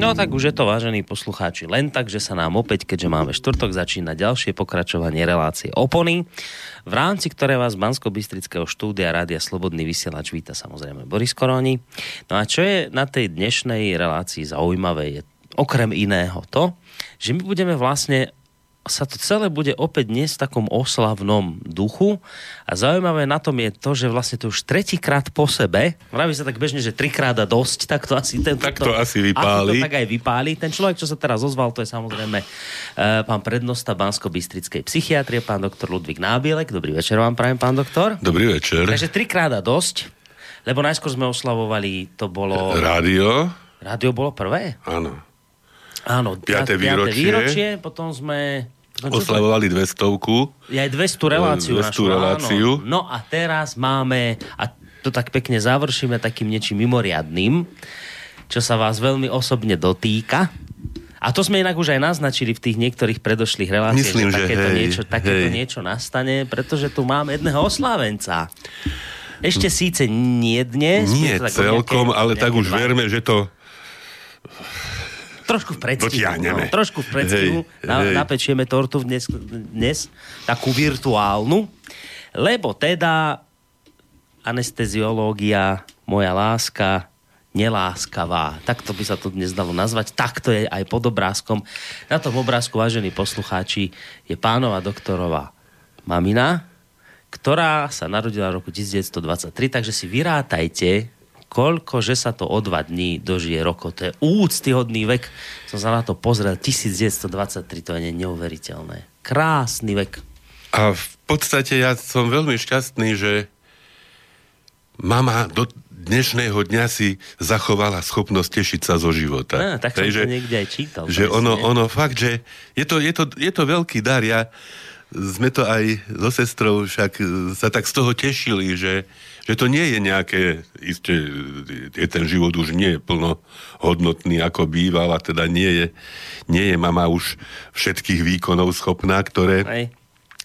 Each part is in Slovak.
No tak už je to, vážení poslucháči, len tak, že sa nám opäť, keďže máme štvrtok, začína ďalšie pokračovanie relácie Opony, v rámci ktorej vás z Bansko-Bystrického štúdia Rádia Slobodný vysielač víta samozrejme Boris Koróni. No a čo je na tej dnešnej relácii zaujímavé, je okrem iného to, že my budeme vlastne, sa to celé bude opäť dnes v takom oslavnom duchu a zaujímavé na tom je to, že vlastne to už tretíkrát po sebe, vraví sa tak bežne, že trikrát a dosť, tak to asi ten vypáli. Tak aj vypáli. Ten človek, čo sa teraz ozval, to je samozrejme pán prednosta Bansko-Bystrickej psychiatrie, pán doktor Ludvík Nábielek. Dobrý večer vám prajem, pán doktor. Dobrý večer. Takže trikrát a dosť, lebo najskôr sme oslavovali, to bolo... Rádio. Rádio bolo prvé? Áno. Áno, 5. výročie, potom sme... Oslavovali 200-ku. Aj 200 reláciu. 200 reláciu. No a teraz máme, a to tak pekne završíme takým niečím mimoriadnym, čo sa vás veľmi osobne dotýka. A to sme inak už aj naznačili v tých niektorých predošlých reláciách, myslím, že takéto niečo nastane, pretože tu máme jedného oslávenca. Ešte síce nie dnes. Nie celkom, ale tak už verme, že to... Trošku v predstihu, napečieme tortu dnes, takú virtuálnu, lebo teda anesteziológia, moja láska, neláskavá. Takto by sa to dnes dalo nazvať, takto je aj pod obrázkom. Na tom obrázku, vážení poslucháči, je pánova doktorová mamina, ktorá sa narodila v roku 1923, takže si vyrátajte, koľko, že sa to o 2 dní dožije roko. To je úctyhodný vek. Som sa na to pozrel. 1923, to je neuveriteľné. Krásny vek. A v podstate ja som veľmi šťastný, že mama do dnešného dňa si zachovala schopnosť tešiť sa zo života. Tak som to niekde aj čítal. Že ono fakt, že je to veľký dar. Sme to aj so sestrou však sa tak z toho tešili, že to nie je nejaké, isté, je ten život už nie je plnohodnotný, ako býval, a teda nie je mama už všetkých výkonov schopná, ktoré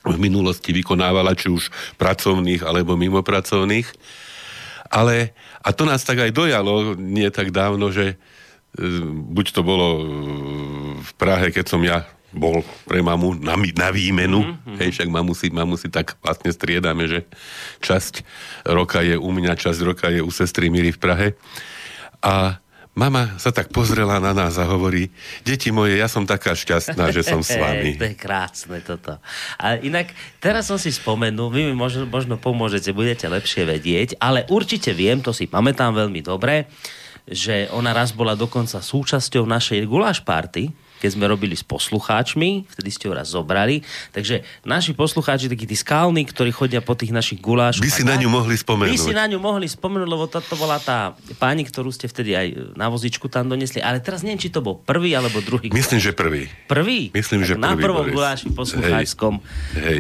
v minulosti vykonávala, či už pracovných, alebo mimopracovných. Ale, a to nás tak aj dojalo nie tak dávno, že buď to bolo v Prahe, keď som ja bol pre mamu na výmenu. Hej, však mamu si tak vlastne striedame, že časť roka je u mňa, časť roka je u sestry Míry v Prahe. A mama sa tak pozrela na nás a hovorí: deti moje, ja som taká šťastná, že som s vami. To je krásne toto. A inak, teraz som si spomenul, vy mi možno pomôžete, budete lepšie vedieť, ale určite viem, to si pamätám veľmi dobre, že ona raz bola dokonca súčasťou našej guláš party, keď sme robili s poslucháčmi, vtedy ste ho raz zobrali. Takže naši poslucháči, takí tí skalní, ktorí chodia po tých našich gulášoch. By si na ňu mohli spomenúť, lebo to bola tá pani, ktorú ste vtedy aj na vozičku tam donesli. Ale teraz neviem, či to bol prvý alebo druhý. Myslím, že prvý. Na prvom guláši poslucháčskom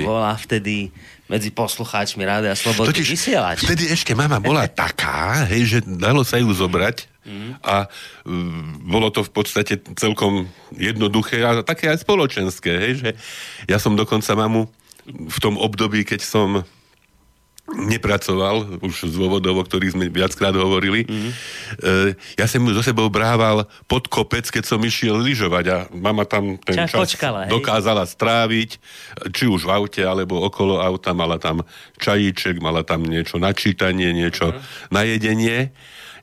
bola vtedy medzi poslucháčmi Rádia Slobodný vysielač. Vtedy ešte mama bola taká, že dalo sa ju zobrať. A bolo to v podstate celkom jednoduché a také aj spoločenské, že ja som dokonca mamu v tom období, keď som nepracoval, už z dôvodov, o ktorých sme viackrát hovorili, ja som ju so sebou brával pod kopec, keď som išiel lyžovať a mama tam ten čas dokázala stráviť, či už v aute, alebo okolo auta, mala tam čajíček, mala tam niečo na čítanie, niečo na jedenie.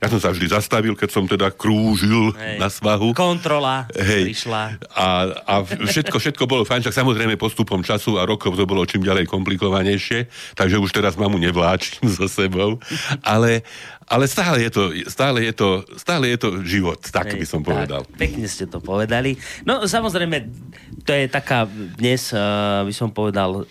Ja som sa vždy zastavil, keď som teda krúžil na svahu. Kontrola prišla. A všetko bolo fajn, však samozrejme postupom času a rokov to bolo čím ďalej komplikovanejšie, takže už teraz mamu nevláčim so sebou. Ale stále je to život, tak by som povedal. Pekne ste to povedali. No samozrejme, to je taká dnes, by som povedal,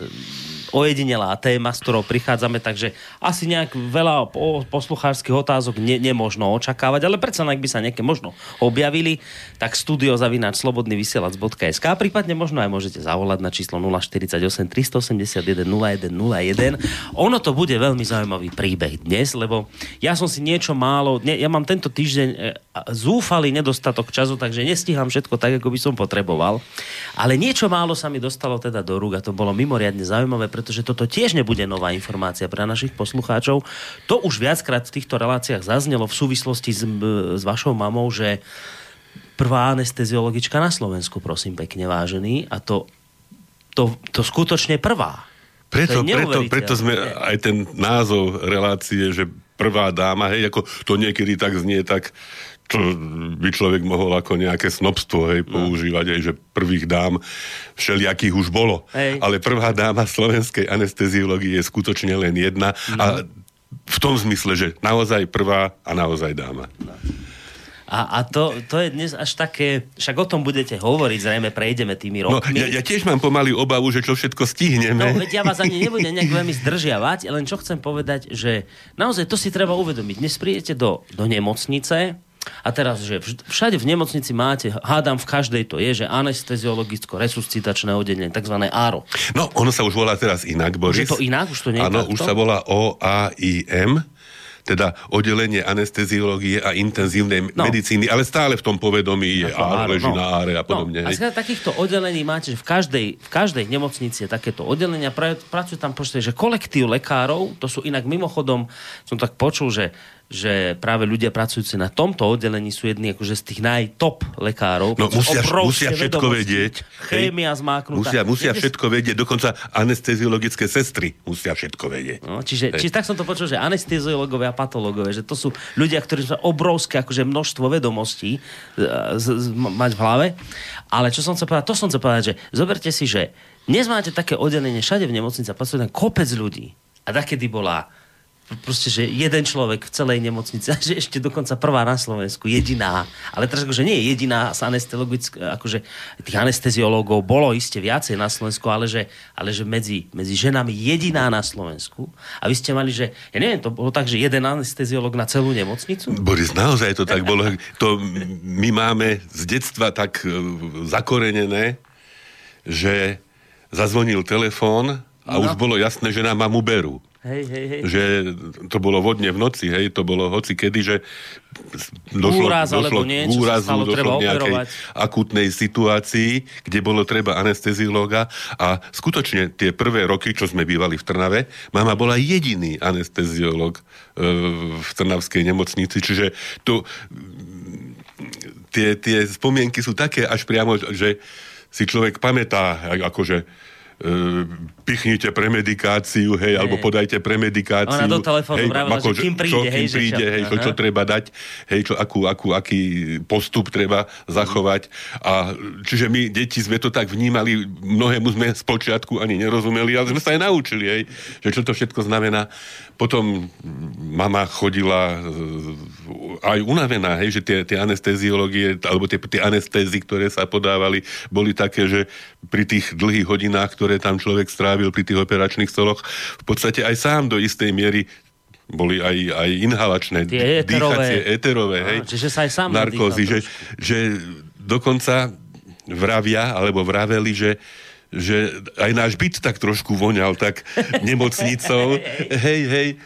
ojedinelá téma, s ktorou prichádzame, takže asi nejak veľa posluchárskych otázok nemožno očakávať, ale predsa ak by sa nejaké možno objavili, tak studio@slobodnyvysielac.sk, prípadne možno aj môžete zavolať na číslo 048 381 0101. Ono to bude veľmi zaujímavý príbeh dnes, lebo ja som si niečo málo, ja mám tento týždeň zúfalý nedostatok času, takže nestíham všetko tak, ako by som potreboval, ale niečo málo sa mi dostalo teda do rúk a to bolo mimoriadne zaujímavé, pretože toto tiež nebude nová informácia pre našich poslucháčov. To už viackrát v týchto reláciách zaznelo v súvislosti s vašou mamou, že prvá anesteziologička na Slovensku, prosím pekne, vážený. A to skutočne prvá. Preto sme aj ten názov relácie, že prvá dáma, hej, ako to niekedy tak znie, tak to by človek mohol ako nejaké snobstvo, hej, používať, hej, že prvých dám všelijakých už bolo. Hej. Ale prvá dáma slovenskej anesteziológie je skutočne len jedna a v tom zmysle, že naozaj prvá a naozaj dáma. No. A to je dnes až také... Však o tom budete hovoriť, zrejme prejdeme tými rokmi. No, ja tiež mám pomaly obavu, že čo všetko stihneme. No, veď ja vás ani nebudem nejak veľmi zdržiavať, len čo chcem povedať, že naozaj to si treba uvedomiť. Dnes prídete do nemocnice a teraz, že všade v nemocnici máte, hádam, v každej to je, že anesteziologicko-resuscitačné oddelenie, takzvané ARO. No, ono sa už volá teraz inak, Boris. Už je to inak? Už to nie je takto? Áno, už sa volá OAIM. Teda oddelenie anesteziológie a intenzívnej medicíny, ale stále v tom povedomí je ARO, leží na áre a podobne. A z takýchto oddelení máte, že v každej nemocnici je takéto oddelenia, pracujú tam proste, že kolektív lekárov, to sú inak mimochodom, som tak počul, že práve ľudia pracujúci na tomto oddelení sú jedni akože z tých najtop lekárov. No, musia všetko vedieť. Chémia zmáknutá. Musia všetko vedieť, dokonca anesteziologické sestry musia všetko vedieť. No, čiže tak som to počul, že anesteziológovia a patológovia, že to sú ľudia, ktorí sú obrovské akože množstvo vedomostí mať v hlave. Ale čo som chcel povedať, že zoberte si, že dnes máte také oddelenie všade v nemocnici a pracuje tam kopec ľudí. A takedy bola... proste, že jeden človek v celej nemocnici a že ešte dokonca prvá na Slovensku, jediná. Ale teraz akože nie je jediná z akože tých anesteziológov bolo iste viacej na Slovensku, ale že medzi ženami jediná na Slovensku. A vy ste mali, že, ja neviem, to bolo tak, že jeden anesteziológ na celú nemocnicu? Boris, naozaj to tak bolo. To my máme z detstva tak zakorenené, že zazvonil telefón a už bolo jasné, že nám mamu berú. Hej. Že to bolo vodne v noci, hej, to bolo hoci kedy, že došlo k úrazu, došlo k nejakej akútnej situácii, kde bolo treba anesteziológa a skutočne tie prvé roky, čo sme bývali v Trnave, mama bola jediný anesteziológ v trnavskej nemocnici, čiže to tie spomienky sú také až priamo, že si človek pamätá, akože pichnite premedikáciu, hej, alebo podajte premedikáciu. Ona do telefónu vravila, že kým príde, čo treba dať, hej, aký postup treba zachovať. A čiže my, deti, sme to tak vnímali, mnohému sme spočiatku ani nerozumeli, ale sme sa aj naučili, hej, že čo to všetko znamená. Potom mama chodila aj unavená, hej, že tie anesteziológie, alebo tie anestézy, ktoré sa podávali, boli také, že pri tých dlhých hodinách, ktoré tam človek strávil pri tých operačných stoloch, v podstate aj sám do istej miery boli aj inhalačné, dýchacie, éterové, hej, čiže sa aj sám narkózy, že dokonca vravia, alebo vraveli, že aj náš byt tak trošku voňal tak nemocnicou, hej,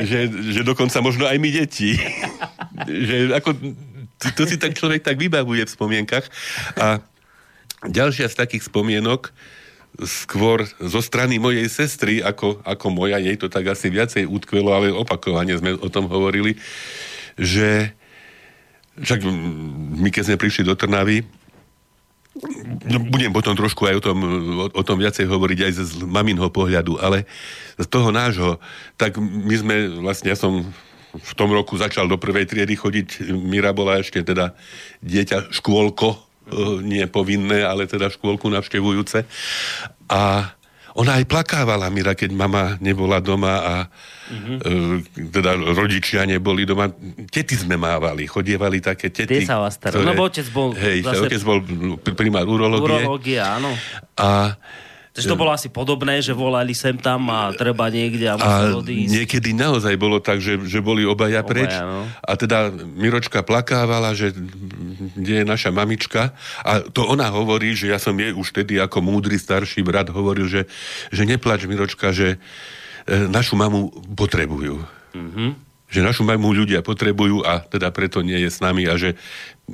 že dokonca možno aj my deti, že ako, to si tak človek tak vybavuje v spomienkach. A ďalšia z takých spomienok skôr zo strany mojej sestry, ako moja, jej to tak asi viacej utkvelo, ale opakovane sme o tom hovorili, že však my, keď sme prišli do Trnavy, budem potom trošku aj o tom viacej hovoriť aj z maminho pohľadu, ale z toho nášho, tak my sme vlastne, ja som v tom roku začal do prvej triedy chodiť, Mira bola ešte teda dieťa, škôlko, nie povinné, ale teda škôlku navštevujúce. A ona aj plakávala, Mira, keď mama nebola doma a teda rodičia neboli doma. Tety sme mávali, chodievali také tety. Kde sa vás starali? Lebo otec bol... Hej, otec bol primár urológie. Urológia, áno. A... takže to bolo asi podobné, že volali sem tam a treba niekde a musel odísť. Niekedy naozaj bolo tak, že boli obaja preč. No. A teda Miročka plakávala, že kde je naša mamička. A to ona hovorí, že ja som jej už tedy ako múdry starší brat hovoril, že neplač, Miročka, že našu mamu potrebujú. Že našu mamu ľudia potrebujú a teda preto nie je s nami a že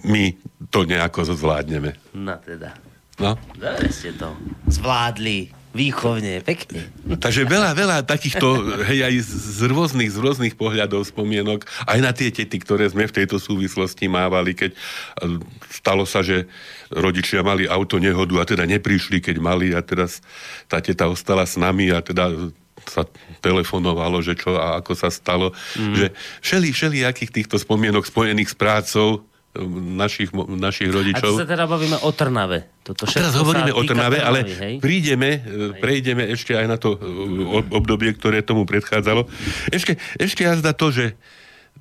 my to nejako zvládneme. No teda. No. Dobre ste to zvládli. výchovne, pekne. Takže veľa takýchto, hej, aj z rôznych pohľadov, spomienok, aj na tie tety, ktoré sme v tejto súvislosti mávali, keď stalo sa, že rodičia mali auto nehodu a teda neprišli, keď mali, a teraz tá teta ostala s nami a teda sa telefonovalo, že čo a ako sa stalo, že všelijakých týchto spomienok spojených s prácou našich rodičov. A to sa teda bavíme o Trnave. Teraz hovoríme o Trnave, ale prejdeme ešte aj na to obdobie, ktoré tomu predchádzalo. Ešte jazda to, že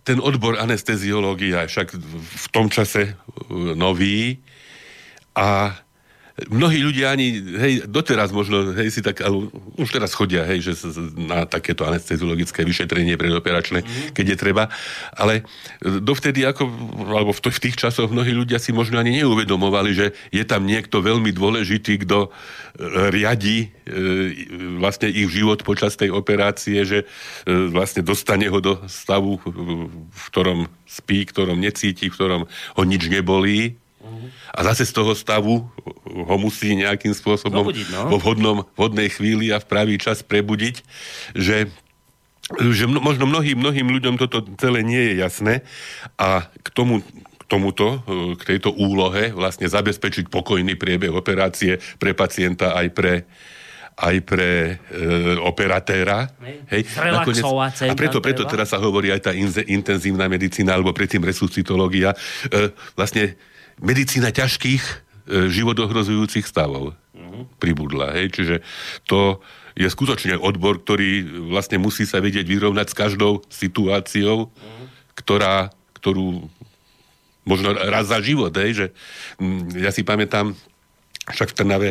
ten odbor anesteziológia však v tom čase nový a mnohí ľudia ani, hej, doteraz možno, hej, si tak, ale už teraz chodia, hej, že na takéto anesteziologické vyšetrenie predoperačné, keď je treba, ale dovtedy ako, alebo v tých časoch mnohí ľudia si možno ani neuvedomovali, že je tam niekto veľmi dôležitý, kto riadi vlastne ich život počas tej operácie, že vlastne dostane ho do stavu, v ktorom spí, v ktorom necíti, v ktorom ho nič nebolí. A zase z toho stavu ho musí nejakým spôsobom vo vhodnej chvíli a v pravý čas prebudiť, že možno mnohým ľuďom toto celé nie je jasné a k tejto úlohe vlastne zabezpečiť pokojný priebeh operácie pre pacienta aj pre operatéra. Hej. Relaxovať. A preto teraz sa hovorí aj tá intenzívna medicína alebo predtým resuscitológia. Vlastne medicína ťažkých, životohrozujúcich stavov pribudla. Hej? Čiže to je skutočne odbor, ktorý vlastne musí sa vedieť vyrovnať s každou situáciou, ktorú možno raz za život. Hej? Že, ja si pamätám, však v Trnave,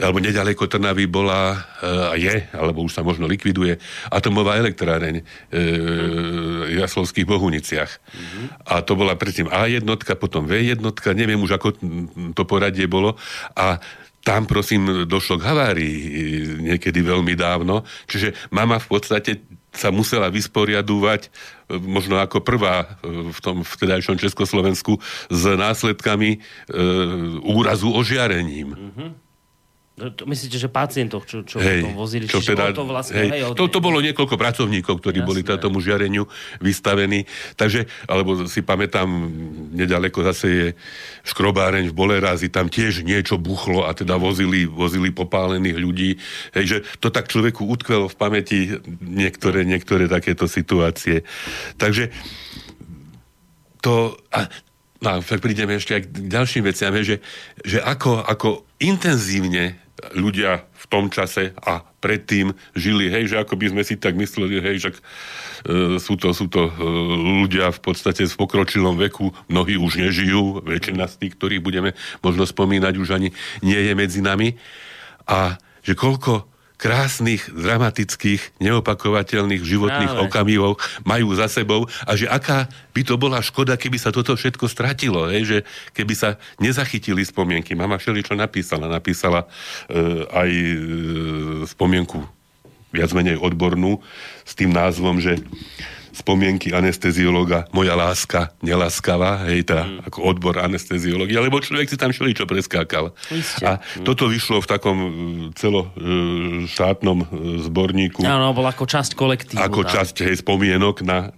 alebo nedaleko Trnavy bola a je, alebo už sa možno likviduje, atomová elektráreň v Jaslovských Bohuniciach. A to bola predtým A1, potom V1, neviem už, ako to poradie bolo. A tam, prosím, došlo k havárii niekedy veľmi dávno. Čiže mama v podstate sa musela vysporiadúvať možno ako prvá v tom vtedajšom Československu s následkami úrazu ožiarením. Myslíte, že pacientov, čo potom vozili? Čo teda, to, vlastne, to bolo niekoľko pracovníkov, ktorí boli tomu žiareniu vystavení. Takže, alebo si pamätám, nedaleko zase je škrobáreň v Bolerázi, tam tiež niečo buchlo a teda vozili popálených ľudí. Hej, že to tak človeku utkvelo v pamäti niektoré takéto situácie. Takže to... No, prídeme ešte aj k ďalším veciam, že ako intenzívne ľudia v tom čase a predtým žili, hej, že ako by sme si tak mysleli, hej, že sú to ľudia v podstate v pokročilom veku, mnohí už nežijú, väčšina z tých, ktorých budeme možno spomínať, už ani nie je medzi nami. A že koľko krásnych, dramatických, neopakovateľných životných okamihov majú za sebou a že aká by to bola škoda, keby sa toto všetko stratilo, že keby sa nezachytili spomienky. Mama všeličo napísala aj spomienku viac menej odbornú s tým názvom, že spomienky anesteziológa, moja láska neláskavá, hej, tá ako odbor anesteziológie, lebo človek si tam všeličo preskákal. A toto vyšlo v takom celoštátnom zborníku. Áno, bol ako časť kolektívu. Ako časť, hej, spomienok na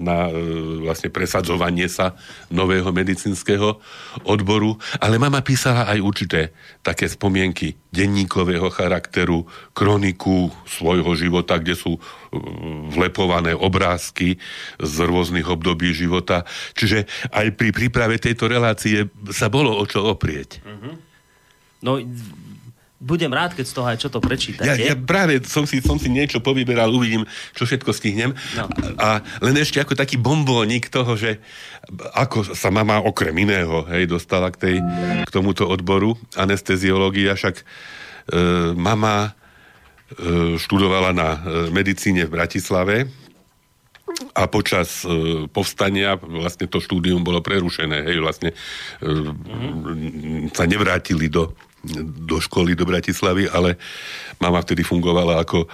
vlastne presadzovanie sa nového medicínskeho odboru. Ale mama písala aj určité také spomienky denníkového charakteru, kroniku svojho života, kde sú vlepované obrázky z rôznych období života. Čiže aj pri príprave tejto relácie sa bolo o čo oprieť. No, budem rád, keď z toho aj čo to prečítate. Ja práve som si niečo povyberal, uvidím, čo všetko stihnem. No. A len ešte ako taký bombónik toho, že ako sa mama okrem iného, hej, dostala k tomuto odboru anesteziológia, však mama študovala na medicíne v Bratislave a počas povstania vlastne to štúdium bolo prerušené, hej, vlastne sa nevrátili do školy, do Bratislavy, ale mama vtedy fungovala ako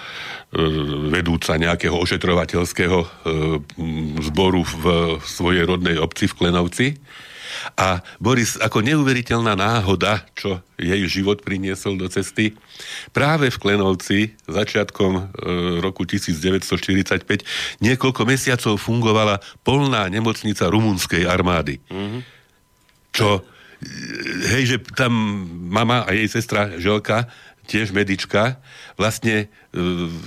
vedúca nejakého ošetrovateľského zboru v svojej rodnej obci v Klenovci A Boris, ako neuveriteľná náhoda, čo jej život priniesol do cesty, práve v Klenovci začiatkom roku 1945 niekoľko mesiacov fungovala polná nemocnica rumunskej armády. Mm-hmm. Čo, hej, že tam mama a jej sestra Želka, tiež medička, vlastne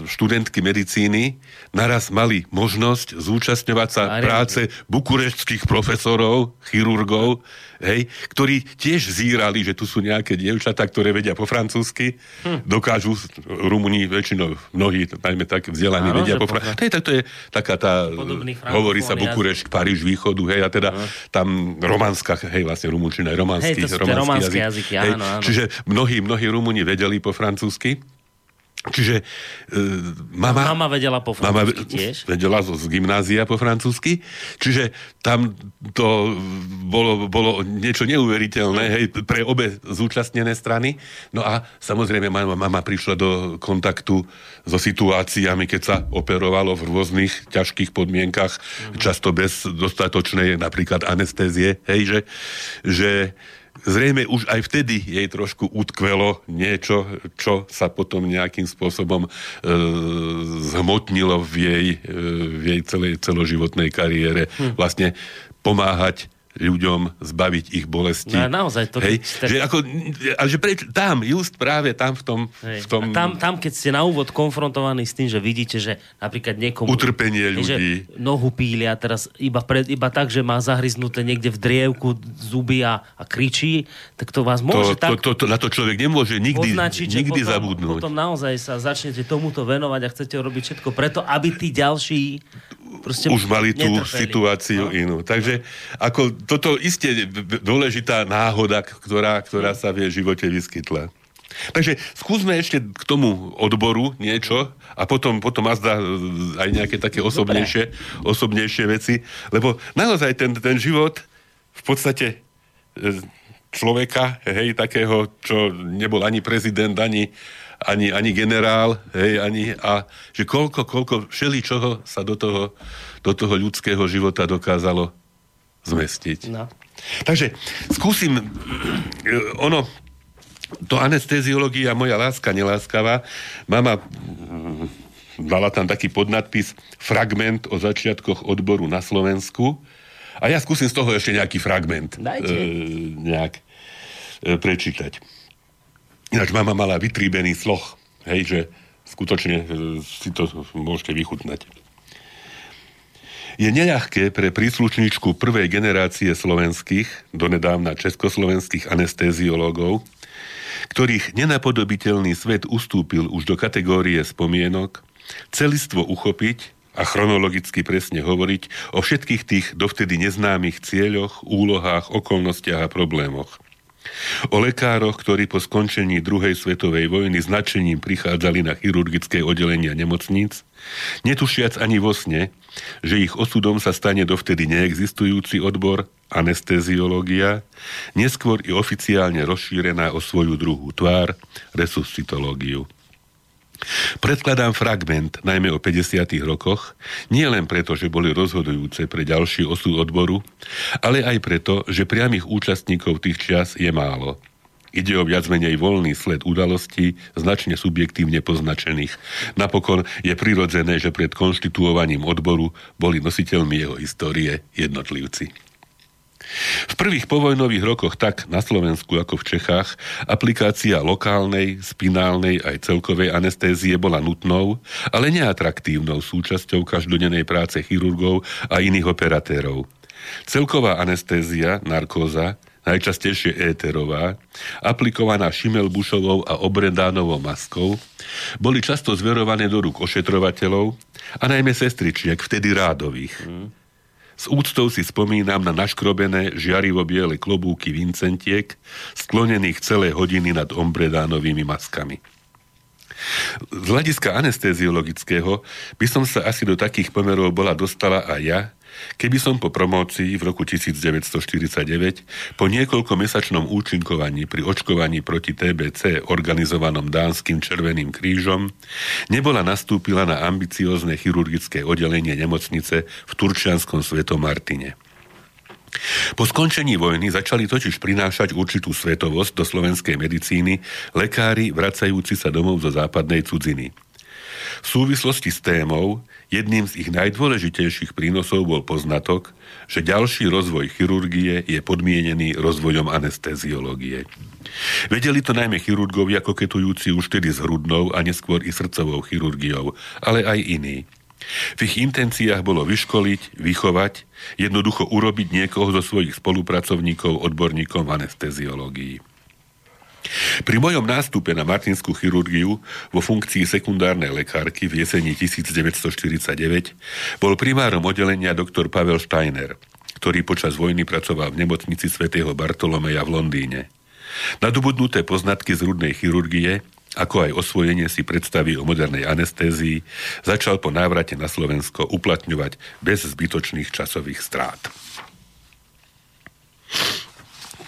študentky medicíny naraz mali možnosť zúčastňovať sa práce bukureštských profesorov, chirurgov, hej, ktorí tiež zírali, že tu sú nejaké dievčatá, ktoré vedia po francúzsky, dokážu, Rumúni väčšinou, mnohí, najmä tak vzdelaní, vedia po francúzsky. To je taká tá, hovorí sa Bukurešť, Paríž východu, hej, a teda tam románska, hej, vlastne rumunčina je románsky jazyk. Hej, áno. Čiže mnohí Rumúni vedeli po francúzsky. Čiže mama vedela po francúzsky tiež. Vedela z gymnázia po francúzsky. Čiže tam to bolo niečo neuveriteľné, hej, pre obe zúčastnené strany. No a samozrejme mama prišla do kontaktu so situáciami, keď sa operovalo v rôznych ťažkých podmienkach, často bez dostatočnej napríklad anestézie, hej, že zrejme už aj vtedy jej trošku utkvelo niečo, čo sa potom nejakým spôsobom zhmotnilo v jej celej celoživotnej kariére. Vlastne pomáhať ľuďom, zbaviť ich bolesti. Naozaj to. Hej, práve tam v tom... Tam, keď ste na úvod konfrontovaní s tým, že vidíte, že napríklad niekomu... Utrpenie ľudí. Že nohu pília teraz iba tak, že má zahryznuté niekde v drievku zuby a kričí, tak to vás môže na to človek nemôže nikdy zabudnúť. Potom naozaj sa začnete tomuto venovať a chcete robiť všetko preto, aby tí ďalší už mali tú situáciu inú. Takže ako toto isté dôležitá náhoda, ktorá sa v jej živote vyskytla. Takže skúsme ešte k tomu odboru niečo a potom azda aj nejaké také osobnejšie veci, lebo naozaj ten život v podstate človeka, hej, takého, čo nebol ani prezident, ani generál, hej, a že koľko všeličoho sa do toho ľudského života dokázalo zmestiť. No. Takže skúsim, to anestéziológia, moja láska neláskavá, mama dala tam taký podnadpis, fragment o začiatkoch odboru na Slovensku, a ja skúsim z toho ešte nejaký fragment prečítať. Ináč mama mala vytríbený sloh, hej, že skutočne si to môžete vychutnať. Je neľahké pre príslušničku prvej generácie slovenských, donedávna československých anestéziológov, ktorých nenapodobiteľný svet ustúpil už do kategórie spomienok, celistvo uchopiť a chronologicky presne hovoriť o všetkých tých dovtedy neznámych cieľoch, úlohách, okolnostiach a problémoch. O lekároch, ktorí po skončení druhej svetovej vojny značením prichádzali na chirurgické oddelenia nemocníc, netušiac ani vo sne, že ich osudom sa stane dovtedy neexistujúci odbor, anestéziológia, neskôr i oficiálne rozšírená o svoju druhú tvár, resuscitológiu. Predkladám fragment, najmä o 50. rokoch, nie len preto, že boli rozhodujúce pre ďalší osud odboru, ale aj preto, že priamych účastníkov tých čias je málo. Ide o viac menej voľný sled udalostí, značne subjektívne poznačených. Napokon je prirodzené, že pred konštituovaním odboru boli nositeľmi jeho histórie jednotlivci. V prvých povojnových rokoch tak na Slovensku ako v Čechách aplikácia lokálnej, spinálnej aj celkovej anestézie bola nutnou, ale neatraktívnou súčasťou každodennej práce chirurgov a iných operatérov. Celková anestézia, narkóza, najčastejšie éterová, aplikovaná Šimelbušovou a Obredánovou maskou, boli často zverované do rúk ošetrovateľov a najmä sestričiek, vtedy rádových. S úctou si spomínam na naškrobené žiarivo-biele klobúky Vincentiek, sklonených celé hodiny nad Ombredánovými maskami. Z hľadiska anestéziologického by som sa asi do takých pomerov bola dostala aj ja, keby som po promócii v roku 1949 po niekoľkomesačnom účinkovaní pri očkovaní proti TBC organizovanom dánskym Červeným krížom nebola nastúpila na ambiciózne chirurgické oddelenie nemocnice v Turčianskom Svetom Martine. Po skončení vojny začali totiž prinášať určitú svetovosť do slovenskej medicíny lekári vracajúci sa domov zo západnej cudziny. V súvislosti s témou jedným z ich najdôležitejších prínosov bol poznatok, že ďalší rozvoj chirurgie je podmienený rozvojom anesteziológie. Vedeli to najmä chirurgovia koketujúci už tedy s hrudnou a neskôr i srdcovou chirurgiou, ale aj iní. V ich intenciách bolo vyškoliť, vychovať, jednoducho urobiť niekoho zo svojich spolupracovníkov odborníkom v anesteziológii. Pri mojom nástupe na martinskú chirurgiu vo funkcii sekundárnej lekárky v jeseni 1949 bol primárom oddelenia doktor Pavel Steiner, ktorý počas vojny pracoval v nemocnici svätého Bartolomeja v Londýne. Nadobudnuté poznatky z hrudnej chirurgie, ako aj osvojenie si predstavy o modernej anestézii, začal po návrate na Slovensko uplatňovať bez zbytočných časových strát.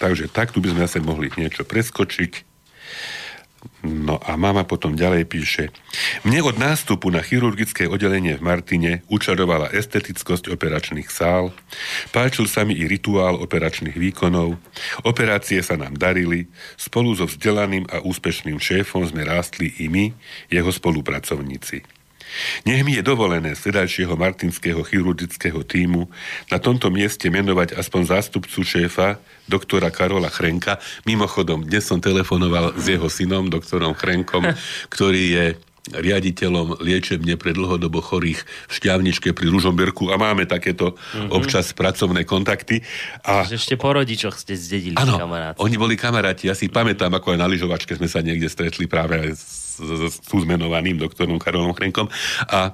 Takže tak, tu by sme asi mohli niečo preskočiť. No a mama potom ďalej píše: Mne od nástupu na chirurgické oddelenie v Martine učarovala estetickosť operačných sál, páčil sa mi i rituál operačných výkonov, operácie sa nám darili, spolu so vzdelaným a úspešným šéfom sme rástli i my, jeho spolupracovníci. Nech mi je dovolené z sedajšieho martinského chirurgického tímu na tomto mieste menovať aspoň zástupcu šéfa, doktora Karola Chrenka. Mimochodom, dnes som telefonoval s jeho synom, doktorom Chrenkom, ktorý je riaditeľom liečebne pre dlhodobo chorých v Šťavničke pri Ružomberku a máme takéto občas pracovné kontakty. A ešte po rodičoch ste zdedili kamaráti. Oni boli kamaráti. Ja si pamätám, ako aj na lyžovačke sme sa niekde stretli práve s uzmenovaným doktorom Karolom Chrenkom. A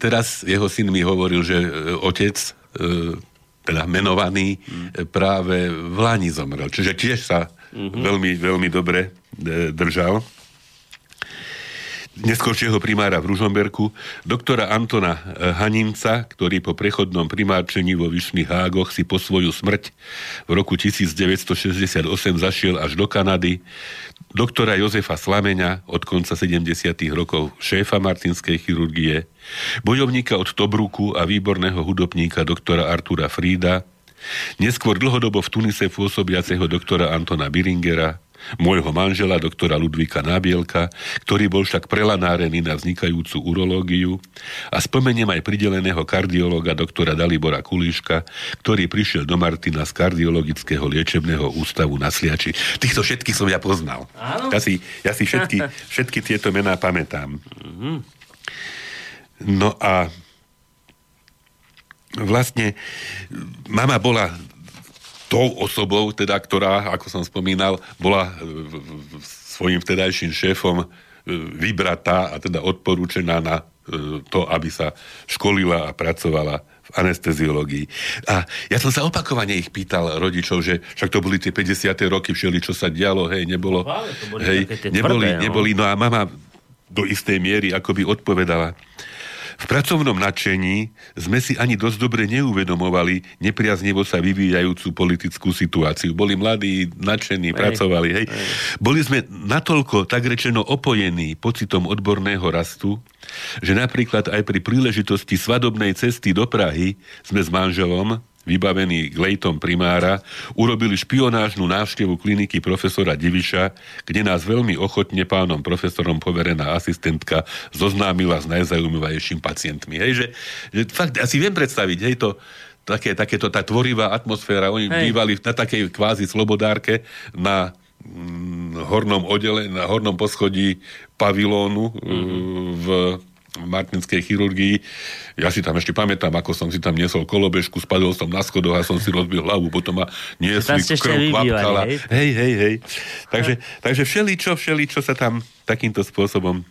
teraz jeho syn mi hovoril, že otec, teda menovaný, práve v Lani zomrel. Čiže tiež sa veľmi, veľmi dobre držal. Neskoršieho primára v Ružomberku, doktora Antona Hanínca, ktorý po prechodnom primárčení vo Vyšných Hágoch si po svoju smrť v roku 1968 zašiel až do Kanady, doktora Jozefa Slameňa od konca 70. rokov šéfa martinskej chirurgie, bojovníka od Tobruku a výborného hudobníka doktora Artura Frída, neskôr dlhodobo v Tunise pôsobiaceho doktora Antona Biringera, môjho manžela, doktora Ludvíka Nábielka, ktorý bol však prelanárený na vznikajúcu urológiu, a spomeniem aj prideleného kardiológa doktora Dalibora Kulíška, ktorý prišiel do Martina z kardiologického liečebného ústavu na Sliači. Týchto všetkých som ja poznal. Ja si všetky tieto mená pamätám. No a vlastne mama bola tou osobou, teda, ktorá, ako som spomínal, bola svojím vtedajším šéfom vybratá a teda odporúčená na to, aby sa školila a pracovala v anesteziológii. A ja som sa opakovane ich pýtal rodičov, že však to boli tie 50. roky, všeli, čo sa dialo, hej, nebolo, hej, neboli. No a mama do istej miery akoby odpovedala. V pracovnom nadšení sme si ani dosť dobre neuvedomovali nepriaznevo sa vyvíjajúcu politickú situáciu. Boli mladí, nadšení, pracovali. Hej. Boli sme natoľko, tak rečeno, opojení pocitom odborného rastu, že napríklad aj pri príležitosti svadobnej cesty do Prahy sme s manželom, vybavený glejtom primára, urobili špionážnu návštevu kliniky profesora Diviša, kde nás veľmi ochotne pánom profesorom poverená asistentka zoznámila s najzaujímavejším pacientmi. Hej, že fakt, asi viem predstaviť, hej, to takéto tá tvorivá atmosféra, oni bývali na takej kvázi slobodárke na hornom oddele, na hornom poschodí pavilónu v martinskej chirurgii. Ja si tam ešte pamätám, ako som si tam niesol kolobežku, spadol som na schodoch a som si rozbil hlavu, potom ma niesli, krv kvapkala. Hej. Takže všeličo sa tam takýmto spôsobom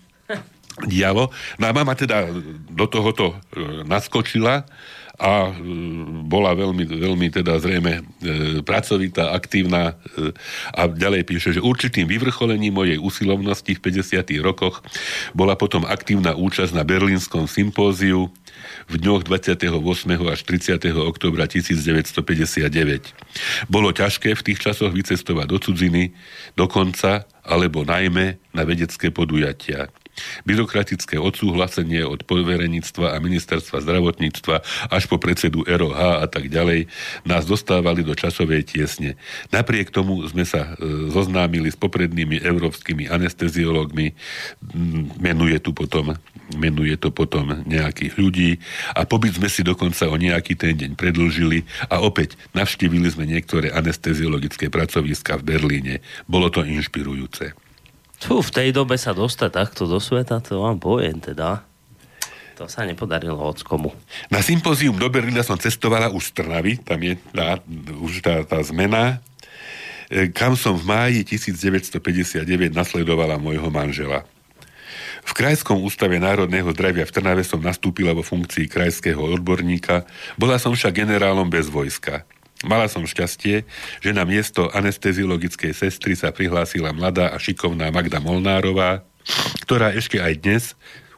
dialo. No a mama teda do tohoto naskočila a bola veľmi, veľmi teda zrejme pracovitá, aktívna a ďalej píše, že určitým vyvrcholením mojej usilovnosti v 50. rokoch bola potom aktívna účasť na Berlínskom sympóziu v dňoch 28. až 30. októbra 1959. Bolo ťažké v tých časoch vycestovať do cudziny, dokonca alebo najmä na vedecké podujatia. Byrokratické odsúhlasenie od povereníctva a ministerstva zdravotníctva až po predsedu ROH a tak ďalej nás dostávali do časovej tiesne. Napriek tomu sme sa zoznámili s poprednými európskymi anesteziológmi, menuje to potom nejakých ľudí a pobyt sme si dokonca o nejaký ten deň predĺžili a opäť navštívili sme niektoré anesteziologické pracoviska v Berlíne. Bolo to inšpirujúce. V tej dobe sa dostať takto do sveta, to vám poviem teda. To sa nepodarilo hockomu. Na sympózium do Berlína som cestovala už z Trnavy, tam je tá zmena, kam som v máji 1959 nasledovala môjho manžela. V Krajskom ústave národného zdravia v Trnave som nastúpila vo funkcii krajského odborníka, bola som však generálom bez vojska. Mala som šťastie, že na miesto anesteziologickej sestry sa prihlásila mladá a šikovná Magda Molnárová, ktorá ešte aj dnes,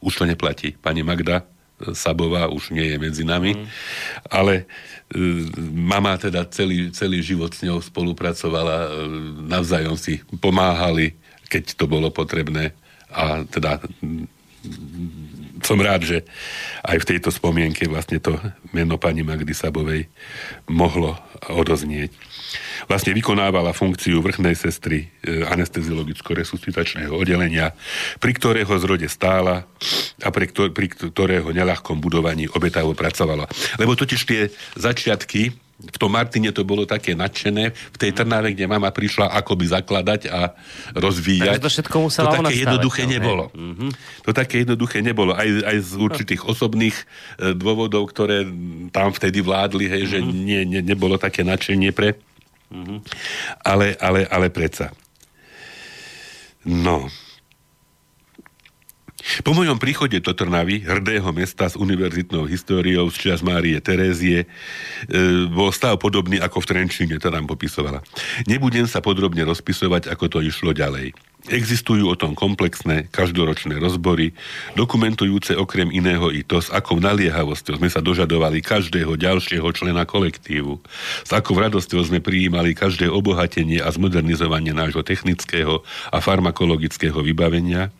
už to neplatí, pani Magda Sabová už nie je medzi nami, ale mama teda celý život s ňou spolupracovala, navzájom si pomáhali, keď to bolo potrebné a teda... som rád, že aj v tejto spomienke vlastne to meno pani Magdy Sabovej mohlo odoznieť. Vlastne vykonávala funkciu vrchnej sestry anesteziologicko-resuscitačného oddelenia, pri ktorého zrode stála a pri ktorého neľahkom budovaní obetavo pracovala. Lebo totiž tie začiatky, v tom Martine to bolo také nadšené, v tej Trnave, kde mama prišla akoby zakladať a rozvíjať. Takže to všetko musela ona stále. To také jednoduché nebolo. Mm-hmm. To také jednoduché nebolo. Aj z určitých osobných dôvodov, ktoré tam vtedy vládli, hej, že nebolo také nadšenie pre... Mm-hmm. Ale predsa. No... Po mojom príchode do Trnavy, hrdého mesta s univerzitnou históriou z čias Márie Terézie, bol stav podobný ako v Trenčíne, to nám popisovala. Nebudem sa podrobne rozpisovať, ako to išlo ďalej. Existujú o tom komplexné, každoročné rozbory, dokumentujúce okrem iného i to, s akou naliehavosťou sme sa dožadovali každého ďalšieho člena kolektívu, s akou radosťou sme prijímali každé obohatenie a zmodernizovanie nášho technického a farmakologického vybavenia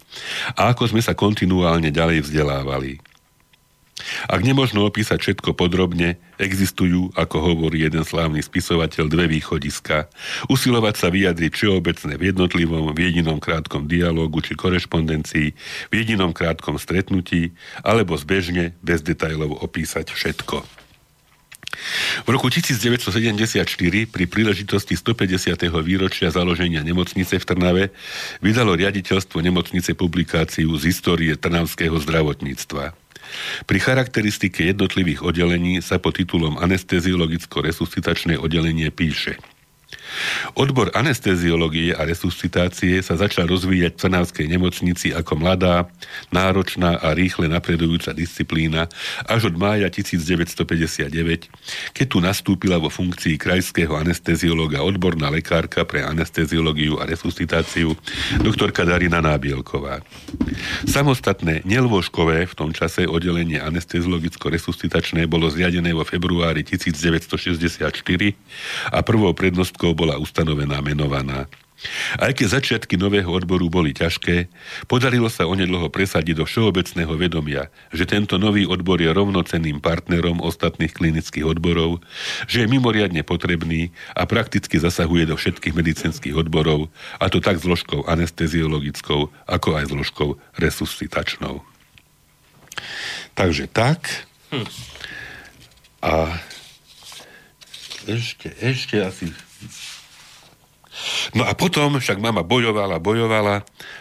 a ako sme sa kontinuálne ďalej vzdelávali. Ak nemožno opísať všetko podrobne, existujú, ako hovorí jeden slávny spisovateľ, dve východiska. Usilovať sa vyjadriť všeobecne v jednotlivom, v jedinom krátkom dialógu či korešpondencii, v jedinom krátkom stretnutí, alebo zbežne, bez detailov opísať všetko. V roku 1974 pri príležitosti 150. výročia založenia nemocnice v Trnave vydalo riaditeľstvo nemocnice publikáciu z histórie trnavského zdravotníctva. Pri charakteristike jednotlivých oddelení sa pod titulom anesteziologicko-resuscitačné oddelenie píše: Odbor anesteziológie a resuscitácie sa začal rozvíjať v trnavskej nemocnici ako mladá, náročná a rýchle napredujúca disciplína až od mája 1959, keď tu nastúpila vo funkcii krajského anesteziológa odborná lekárka pre anesteziológiu a resuscitáciu doktorka Darina Nábělková. Samostatné nelôžkové v tom čase oddelenie anesteziologicko-resuscitačné bolo zriadené vo februári 1964 a prvou prednosť bola ustanovená menovaná. Aj keď začiatky nového odboru boli ťažké, podarilo sa onedlho presadiť do všeobecného vedomia, že tento nový odbor je rovnocenným partnerom ostatných klinických odborov, že je mimoriadne potrebný a prakticky zasahuje do všetkých medicínskych odborov, a to tak zložkou anesteziologickou, ako aj zložkou resuscitačnou. Takže tak. A ešte asi... No a potom však mama bojovala,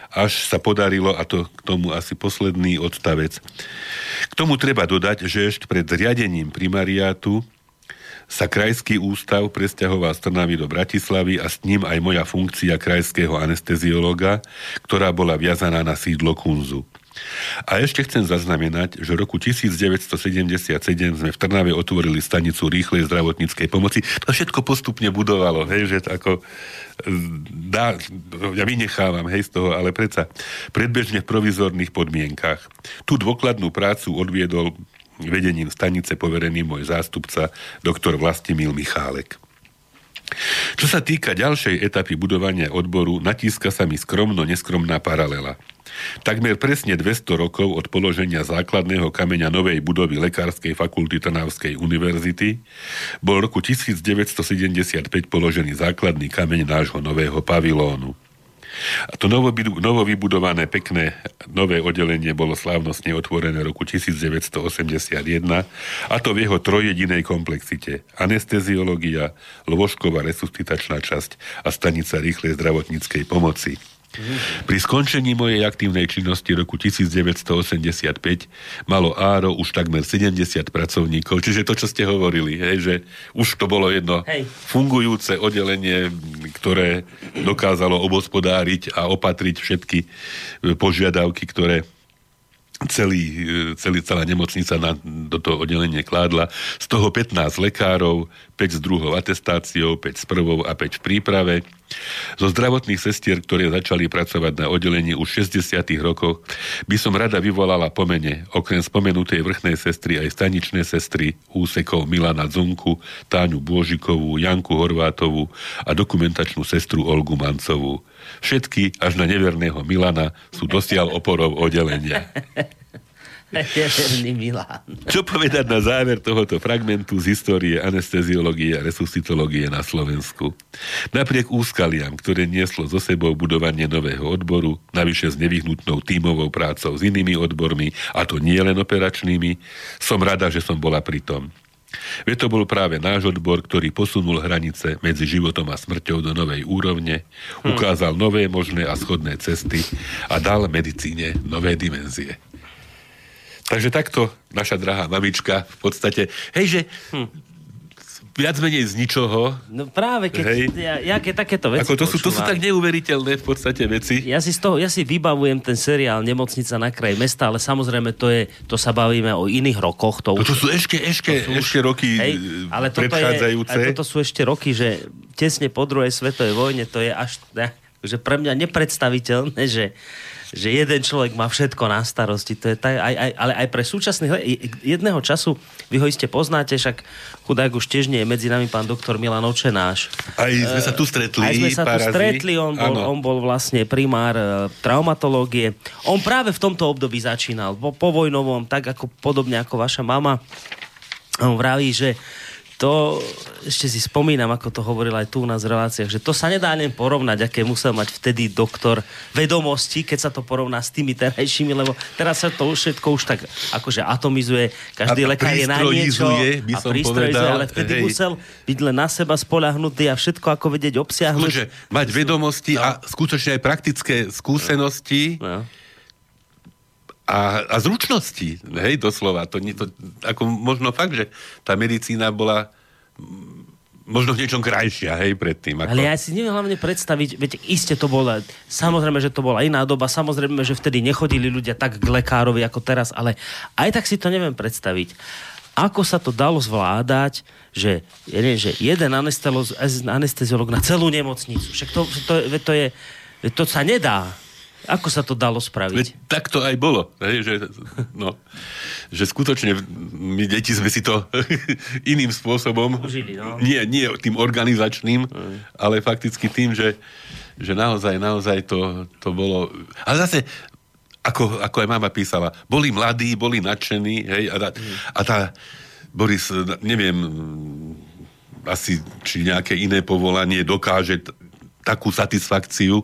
až sa podarilo, a to k tomu asi posledný odstavec. K tomu treba dodať, že ešte pred zriadením primariátu sa krajský ústav presťahoval z Trnavy do Bratislavy a s ním aj moja funkcia krajského anesteziológa, ktorá bola viazaná na sídlo Kunzu. A ešte chcem zaznamenať, že v roku 1977 sme v Trnave otvorili stanicu rýchlej zdravotníckej pomoci. To všetko postupne budovalo, hej, že ako ja vynechávam, hej, z toho, ale predsa predbežne v provizorných podmienkach. Tú dôkladnú prácu odviedol vedením stanice poverený môj zástupca, doktor Vlastimil Michálek. Čo sa týka ďalšej etapy budovania odboru, natíska sa mi skromno-neskromná paralela. Takmer presne 200 rokov od položenia základného kameňa novej budovy Lekárskej fakulty Trnavskej univerzity bol roku 1975 položený základný kameň nášho nového pavilónu. A to novovybudované pekné nové oddelenie bolo slávnostne otvorené roku 1981, a to v jeho trojjedinej komplexite: anesteziológia, lôžková resuscitačná časť a stanica rýchlej zdravotníckej pomoci. Pri skončení mojej aktívnej činnosti roku 1985 malo Áro už takmer 70 pracovníkov, čiže to, čo ste hovorili, hej, že už to bolo jedno fungujúce oddelenie, ktoré dokázalo obhospodáriť a opatriť všetky požiadavky, ktoré celá nemocnica do toho oddelenia kládla. Z toho 15 lekárov, 5 s druhou atestáciou, 5 s prvou a 5 v príprave. Zo zdravotných sestier, ktoré začali pracovať na oddelení už v 60. rokoch, by som rada vyvolala po mene, okrem spomenutej vrchnej sestry, aj staničné sestry úsekov Milana Dzunku, Táňu Bôžikovú, Janku Horvátovú a dokumentačnú sestru Olgu Mancovú. Všetky, až na neverného Milana, sú dosiaľ oporov oddelenia. Neverný Milan. Čo povedať na záver tohoto fragmentu z histórie anesteziológie a resuscitológie na Slovensku? Napriek úskaliam, ktoré nieslo so sebou budovanie nového odboru, navyše s nevyhnutnou tímovou prácou s inými odbormi, a to nie len operačnými, som rada, že som bola pri tom. Veď to bol práve náš odbor, ktorý posunul hranice medzi životom a smrťou do novej úrovne, ukázal nové možné a schodné cesty a dal medicíne nové dimenzie. Takže takto naša drahá mamička v podstate, hej, že viac menej z ničoho. No práve, keď keď takéto veci počúvam. To sú tak neuveriteľné v podstate veci. Ja si vybavujem ten seriál Nemocnica na kraji mesta, ale samozrejme to sa bavíme o iných rokoch. To sú ešte roky predchádzajúce. Ale toto sú ešte roky, že tesne po druhej svetovej vojne, to je až že pre mňa nepredstaviteľné, že jeden človek má všetko na starosti. To je ale aj pre súčasných jedného času, vy ho iste poznáte, však chudák už tiež nie je medzi nami, pán doktor Milan Očenáš. Aj sme sa tu stretli. On bol vlastne primár traumatológie. On práve v tomto období začínal, po vojnovom, tak ako podobne ako vaša mama. On vraví, že to, ešte si spomínam, ako to hovoril aj tu u nás v reláciách, že to sa nedá len porovnať, aké musel mať vtedy doktor vedomosti, keď sa to porovná s tými terajšími, lebo teraz sa to všetko už tak akože atomizuje, každý lekár je na niečo a prístrojizuje, ale vtedy musel byť len na seba spoľahnutý a všetko ako vedieť obsiahnuť. Skôže, mať vedomosti a skutočne aj praktické skúsenosti a zručnosti, hej, doslova. Ako možno fakt, že tá medicína bola možno v niečom krajšia, hej, predtým. Ako... Ale ja si neviem hlavne predstaviť, veď iste to bola, samozrejme, že to bola iná doba, samozrejme, že vtedy nechodili ľudia tak k lekárovi ako teraz, ale aj tak si to neviem predstaviť. Ako sa to dalo zvládať, že jeden anesteziolog na celú nemocnicu. Však to sa nedá. Ako sa to dalo spraviť? Tak to aj bolo. Hej, že skutočne my deti sme si to iným spôsobom užili, no? nie tým organizačným, ale fakticky tým, že naozaj to bolo... A zase, ako aj mama písala, boli mladí, boli nadšení, hej, a tá Boris, neviem, asi či nejaké iné povolanie dokáže takú satisfakciu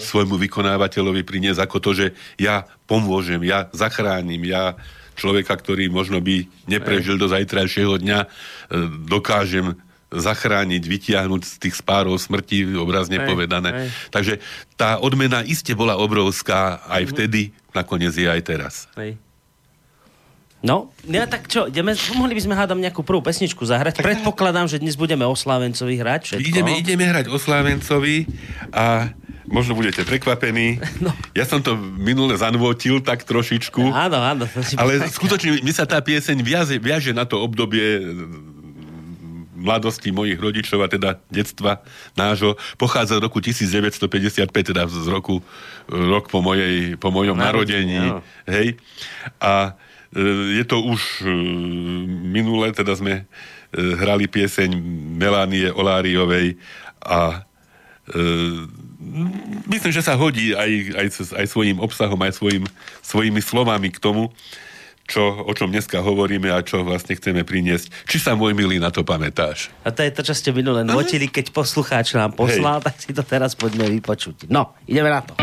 svojmu vykonávateľovi priniesť ako to, že ja pomôžem, ja zachránim, ja človeka, ktorý možno by neprežil do zajtrajšieho dňa, dokážem zachrániť, vytiahnuť z tých spárov smrti, obrazne povedané. Takže tá odmena iste bola obrovská aj vtedy, nakoniec je aj teraz. No, ja tak čo, mohli by sme hádam nejakú prvú pesničku zahrať. Predpokladám, že dnes budeme o Slávencovi hrať všetko. Ideme hrať o Slávencovi a možno budete prekvapení. No. Ja som to minule zanvotil tak trošičku. Áno. Ale skutočne mi sa tá pieseň viaže na to obdobie mladosti mojich rodičov, a teda detstva nášho. Pochádza z roku 1955, teda z roku rok po mojom narodení. Hej. A je to už minulé, teda sme hrali pieseň Melanie Oláriovej a myslím, že sa hodí aj svojím obsahom, aj svojimi slovami k tomu, o čom dneska hovoríme a čo vlastne chceme priniesť. Či sa, môj milý, na to pamätáš? A to je to, čo ste minule notili, keď poslucháč nám poslal, tak si to teraz poďme vypočuť. No, ideme na to.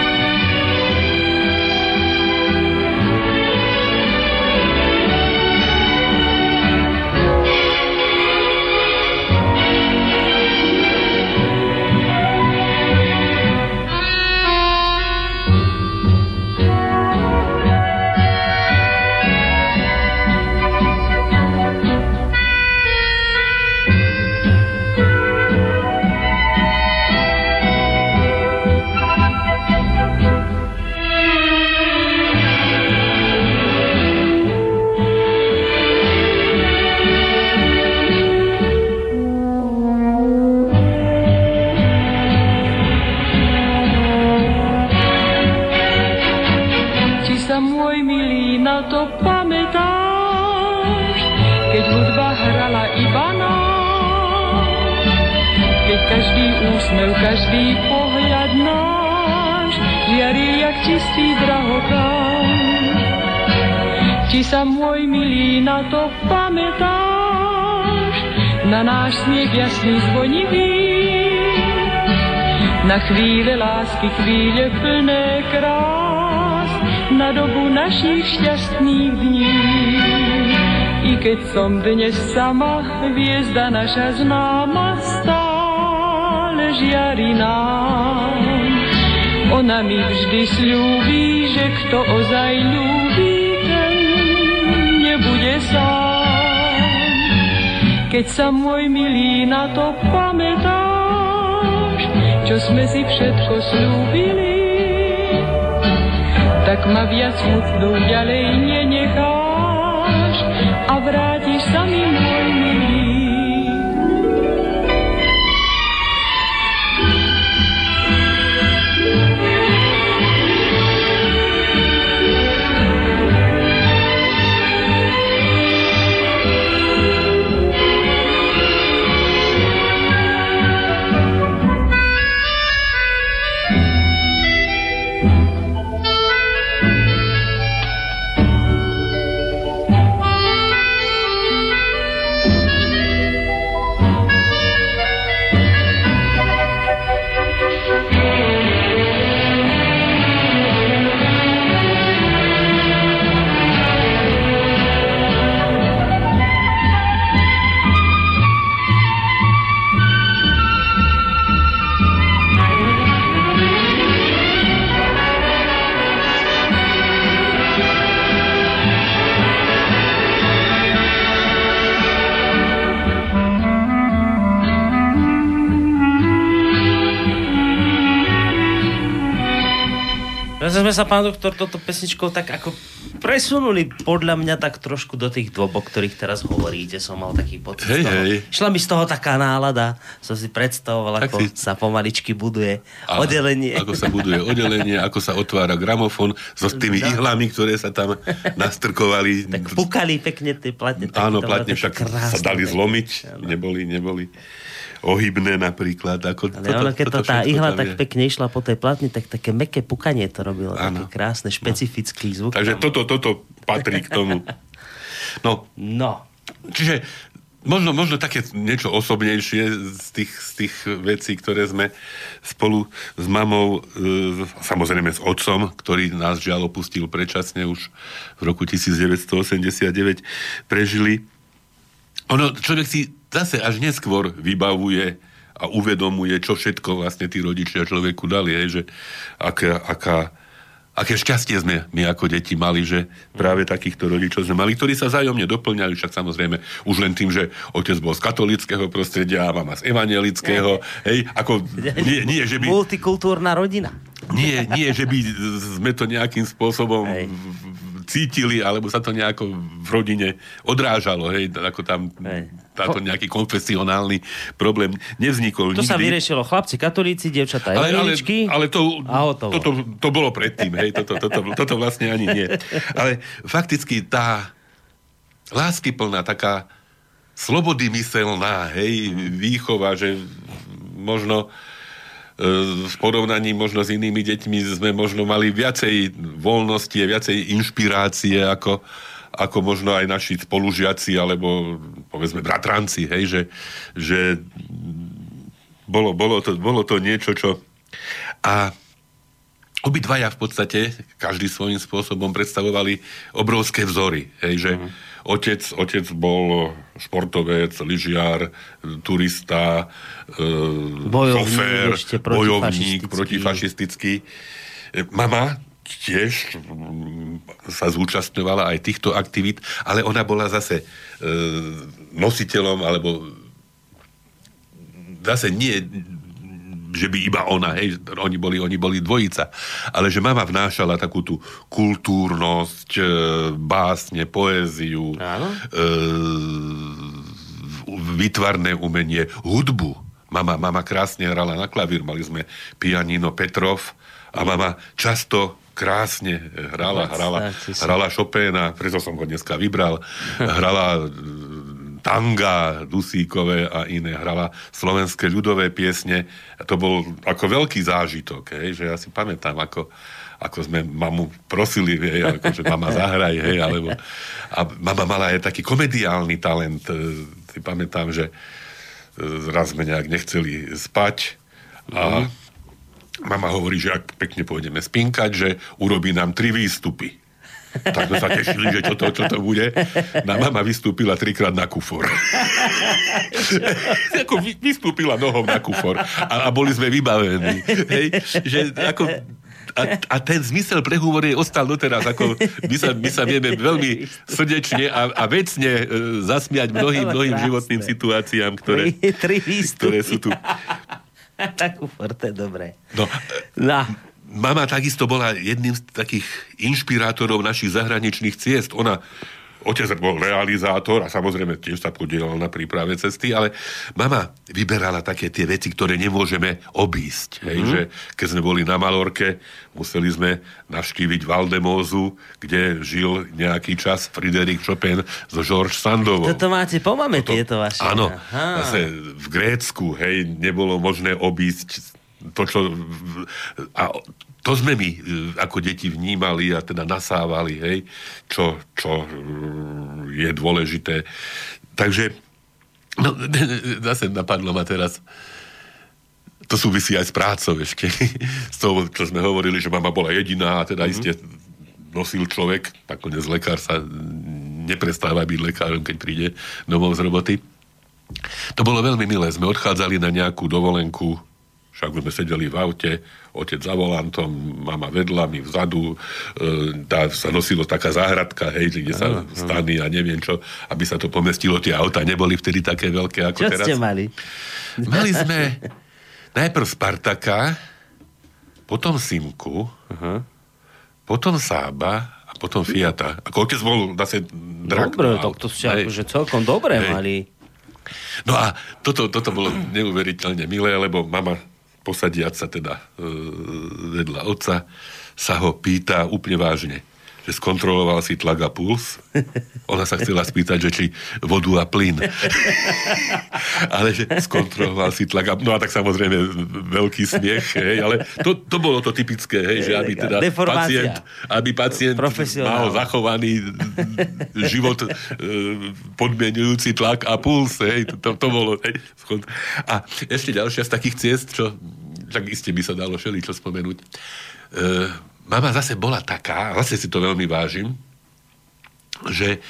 Jasný zvonivý, na chvíle lásky, chvíle plné krás, na dobu našich šťastných dní. I keď som dnes sama, hviezda naša známa stále žiari nám. Ona mi vždy sľúbi, že kto ozaj ľúbi, ten nebude sám. Keď sa, môj milý, na to pamätáš, čo sme si všetko slúbili, tak ma viac smutnú ďalej nenecháš a vrátiš sa mi, môj milý. Sme sa, pán doktor, toto pesničkou tak ako presunuli podľa mňa tak trošku do tých dôb, o ktorých teraz hovoríte. Som mal taký pocit z toho. Šla mi z toho taká nálada. Som si predstavoval, tak ako sa pomaličky buduje oddelenie. Ako sa buduje oddelenie, ako sa otvára gramofón so tými ihlami, ktoré sa tam nastrkovali. Tak pukali pekne tie platne. Áno, platne však sa dali zlomiť. Neboli ohybné napríklad. Ako toto tá ihla tak pekne išla po tej platni, tak také mäkké pukanie to robilo. Ano. Taký krásny, špecifický zvuk. Takže toto patrí k tomu. No. Čiže možno také niečo osobnejšie z tých vecí, ktoré sme spolu s mamou, samozrejme s otcom, ktorý nás žiaľ opustil predčasne už v roku 1989, prežili. Ono, človek si zase až neskôr vybavuje a uvedomuje, čo všetko vlastne tí rodičia človeku dali, že aké šťastie sme my ako deti mali, že práve takýchto rodičov sme mali, ktorí sa vzájomne doplňali, však samozrejme už len tým, že otec bol z katolického prostredia a mama z evangelického, nie, že by... Multikultúrna rodina. Nie, že by sme to nejakým spôsobom... cítili, alebo sa to nejako v rodine odrážalo, ako tam táto nejaký konfesionálny problém nevznikol nikdy. To sa vyriešilo, chlapci katolíci, dievčatá evangeličky. Ale to bolo predtým, toto vlastne ani nie. Ale fakticky tá láskyplná, taká slobodomyselná, hej, výchova, že možno v porovnaní možno s inými deťmi sme možno mali viacej voľnosti, viacej inšpirácie ako možno aj naši spolužiaci alebo povedzme bratranci, hej, že bolo to niečo, čo... A obidvaja v podstate každý svojím spôsobom predstavovali obrovské vzory, hej, že otec bol športovec, lyžiar, turista, šofér, bojovník protifašistický. Mama tiež sa zúčastňovala aj týchto aktivít, ale ona bola zase nositeľom, alebo zase nie, že by iba ona, hej, oni boli dvojica, ale že mama vnášala takú tú kultúrnosť, básne, poéziu, výtvarné umenie, hudbu. Mama krásne hrala na klavír, mali sme pianino Petrov a mama často krásne hrala Chopina, preto som ho dneska vybral, hrala tanga Dusíkové a iné, hrala slovenské ľudové piesne. To bol ako veľký zážitok, hej, že ja si pamätám, ako sme mamu prosili, hej, ako, že mama zahraj, hej, alebo... A mama mala aj taký komediálny talent. Si pamätám, že raz sme nejak nechceli spať a mama hovorí, že ak pekne pôjdeme spinkať, že urobí nám 3 výstupy. Tak sme sa tešili, že čo to bude. Na mama vystúpila 3-krát na kufor. Ako vystúpila nohom na kufor. A boli sme vybavení. Hej, že ako... A ten zmysel pre humor je ostal doteraz, ako my sa vieme veľmi srdečne a vecne zasmiať mnohým životným situáciám, ktoré sú tu. Na kufor, to je dobré. No. Mama takisto bola jedným z takých inšpirátorov našich zahraničných ciest. Otec bol realizátor a samozrejme tiež sa podielal na príprave cesty, ale mama vyberala také tie veci, ktoré nemôžeme obísť. Hej, že keď sme boli na Malorke, museli sme navštíviť Valdemózu, kde žil nejaký čas Frédéric Chopin so Georges Sandovou. Toto máte po mame tieto vaše. Áno, zase v Grécku, hej, nebolo možné obísť to sme my ako deti vnímali a teda nasávali, hej, čo je dôležité. Takže zase napadlo ma teraz, to súvisí aj s prácou ešte, s toho, čo sme hovorili, že mama bola jediná a teda iste nosil človek, nakoniec lekár sa neprestáva byť lekárom, keď príde domov z roboty. To bolo veľmi milé, sme odchádzali na nejakú dovolenku. Však sme sedeli v aute, otec za volantom, mama vedla, my vzadu, sa nosilo taká záhradka, hej, kde sa stany a neviem čo, aby sa to pomestilo, tie auta neboli vtedy také veľké ako teraz. Čo ste mali? Mali sme najprv Spartaka, potom Simku, potom Sába a potom Fiata. Ako otec bol zase drak. Dobre, to ste akože celkom dobré mali. No a toto bolo neuveriteľne milé, lebo mama posadiať sa teda vedľa otca, sa ho pýta úplne vážne, že skontroloval si tlak a puls. Ona sa chcela spýtať, že či vodu a plyn. Ale že skontroloval si tlak a... No a tak samozrejme veľký smiech, hej, ale to bolo to typické, hej, že aby teda pacient mal zachovaný život podmienujúci tlak a puls, hej, to bolo... Hej. A ešte ďalšia z takých ciest, čo tak iste by sa dalo všeličo spomenúť. Mama zase bola taká, zase si to veľmi vážim, že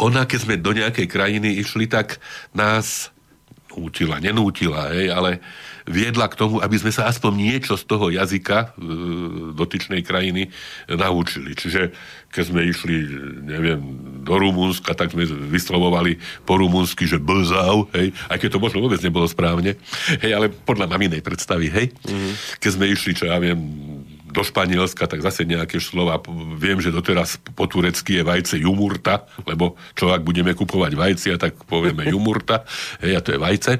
ona, keď sme do nejakej krajiny išli, tak nás nenútila, hej, ale viedla k tomu, aby sme sa aspoň niečo z toho jazyka dotyčnej krajiny naučili. Čiže keď sme išli, neviem, do Rumunska, tak sme vyslovovali po rumunsky, že blzau, hej, aj keď to možno vôbec nebolo správne, hej, ale podľa maminej predstavy, hej. Keď sme išli, čo ja viem, do Španielska, tak zase nejaké slova. Viem, že doteraz po turecky je vajce jumurta, lebo čo ak budeme kupovať vajcia, tak povieme jumurta, hej, a to je vajce.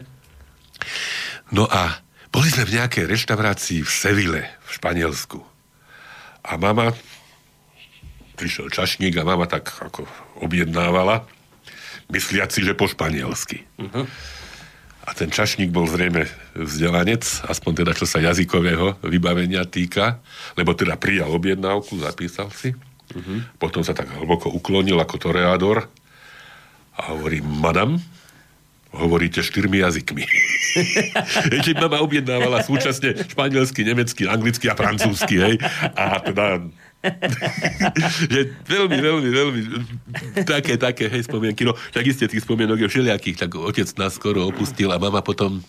No a boli sme v nejakej reštaurácii v Seville, v Španielsku. A mama, prišiel čašník a mama tak ako objednávala. mysliať si, že po španielsky. Uh-huh. A ten čašník bol zrejme vzdelanec, aspoň teda čo sa jazykového vybavenia týka, lebo teda prijal objednávku, zapísal si. Uh-huh. Potom sa tak hlboko uklonil ako toreador a hovorí, madam, hovoríte 4 jazykmi. Keď mama objednávala súčasne španielsky, nemecky, anglicky a francúzsky, hej. A teda... veľmi také, hej, spomienky. No, tak isté tých spomienok je všelijakých. Tak otec nás skoro opustil a mama potom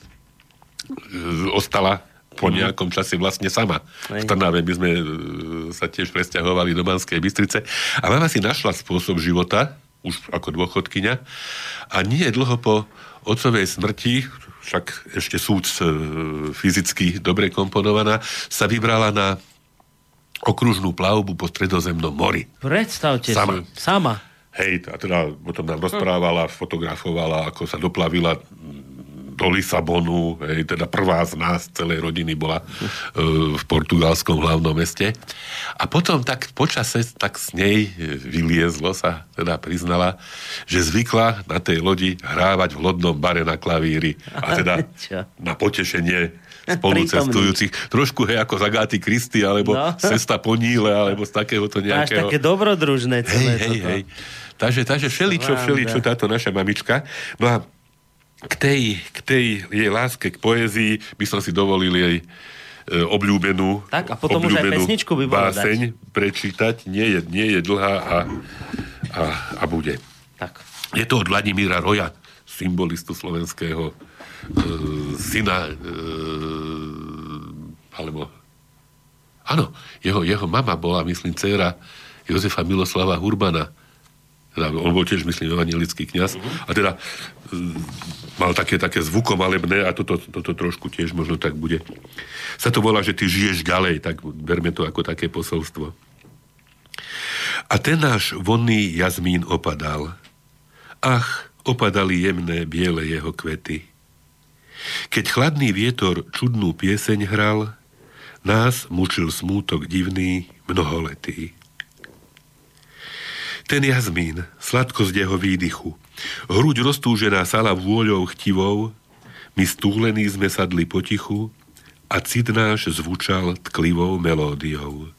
ostala po nejakom čase vlastne sama. V Trnave my sme sa tiež presťahovali do Banskej Bystrice. A mama si našla spôsob života, už ako dôchodkyňa. A nie dlho po otcovej smrti, však ešte súd fyzicky dobre komponovaná, sa vybrala na okružnú plavbu po Stredozemnom mori. Predstavte sama. Si. Sama. Hej, a teda potom nám rozprávala, fotografovala, ako sa doplavila do Lisabonu, hej, teda prvá z nás, celej rodiny bola v portugalskom hlavnom meste. A potom tak počase tak s nej vyliezlo, sa teda priznala, že zvykla na tej lodi hrávať v lodnom bare na klavíri. A teda na potešenie spolucestujúcich. Trošku, hej, ako z Agáty Kristy, alebo Cesta po Níle, alebo z takéhoto nejakého... Až také dobrodružné celé hej. Takže všeličo táto naša mamička. No a k tej jej láske k poézii by som si dovolil jej obľúbenú tak a potom už aj pesničku by bolo báseň dať. Prečítať. Nie je dlhá a bude. Tak. Je to od Vladimíra Roya, symbolistu slovenského syna alebo áno, jeho mama bola, myslím, dcéra Jozefa Miloslava Hurbana. Teda, on bol tiež, myslím, evanjelický kňaz. A teda mal také zvukomalebné a toto trošku tiež možno tak bude. Sa to volá, že ty žiješ ďalej, tak berme to ako také posolstvo. A ten náš vonný jazmín opadal. Ach, opadali jemné biele jeho kvety. Keď chladný vietor čudnú pieseň hral, nás mučil smútok divný, mnoholetý. Ten jazmín, sladkosť jeho výdychu, hruď roztúžená sala vôľou chtivou, my stúlení sme sadli potichu a cit náš zvučal tklivou melódiou.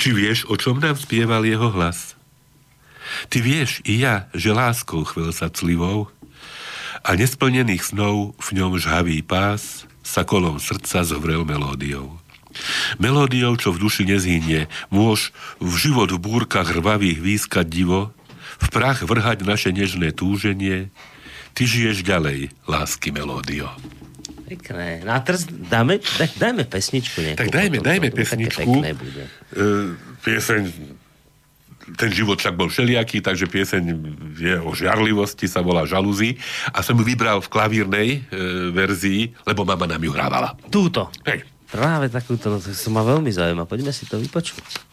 Či vieš, o čom nám spieval jeho hlas? Ty vieš i ja, že láskou chvel sa clivou a nesplnených snov v ňom žhavý pás sa kolom srdca zovrel melódiou. Melódiou, čo v duši nezhynie, môž v život v búrkach rvavých výskať divo, v prach vrhať naše nežné túženie. Ty žiješ ďalej, lásky melódio. Pekné. No a teraz dajme pesničku nejakú. Tak dajme pesničku. Také pekné bude. Pieseň, ten život však bol všelijaký, takže pieseň je o žiarlivosti, sa volá Žalúzí. A som ju vybral v klavírnej verzii, lebo mama nám ju hrávala. Túto. Hej. Práve takúto, no to ma veľmi zaujíma. Poďme si to vypočuť.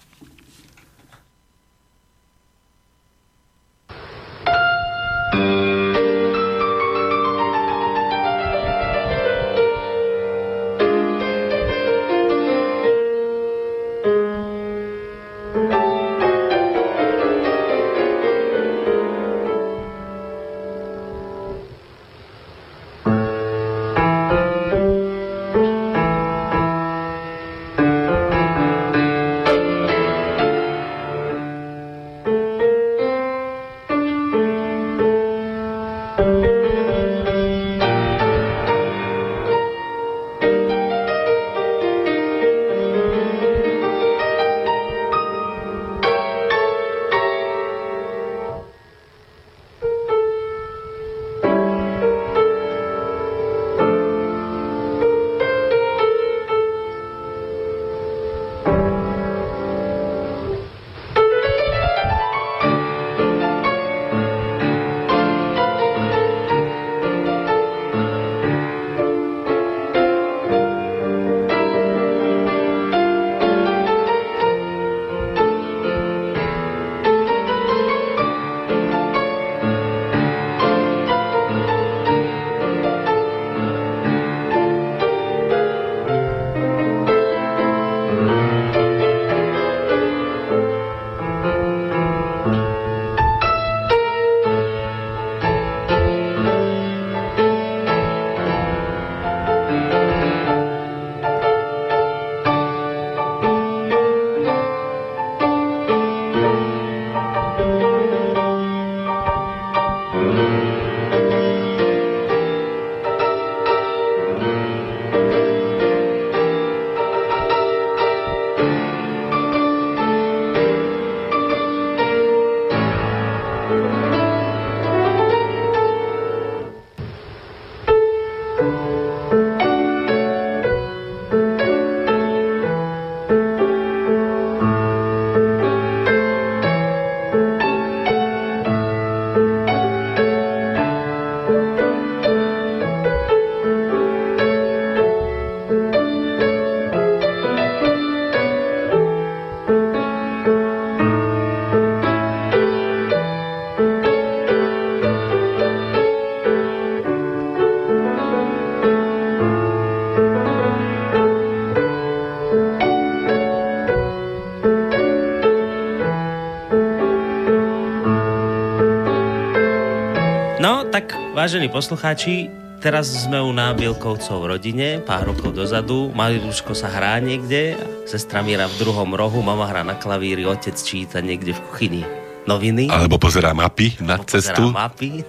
Vážení poslucháči, teraz sme u Nábielkovcov v rodine, pár rokov dozadu. Maruško sa hrá niekde, sestra Míra v druhom rohu, mama hrá na klavíri, otec číta niekde v kuchyni noviny. Alebo pozerá mapy na cestu. Pozerá mapy.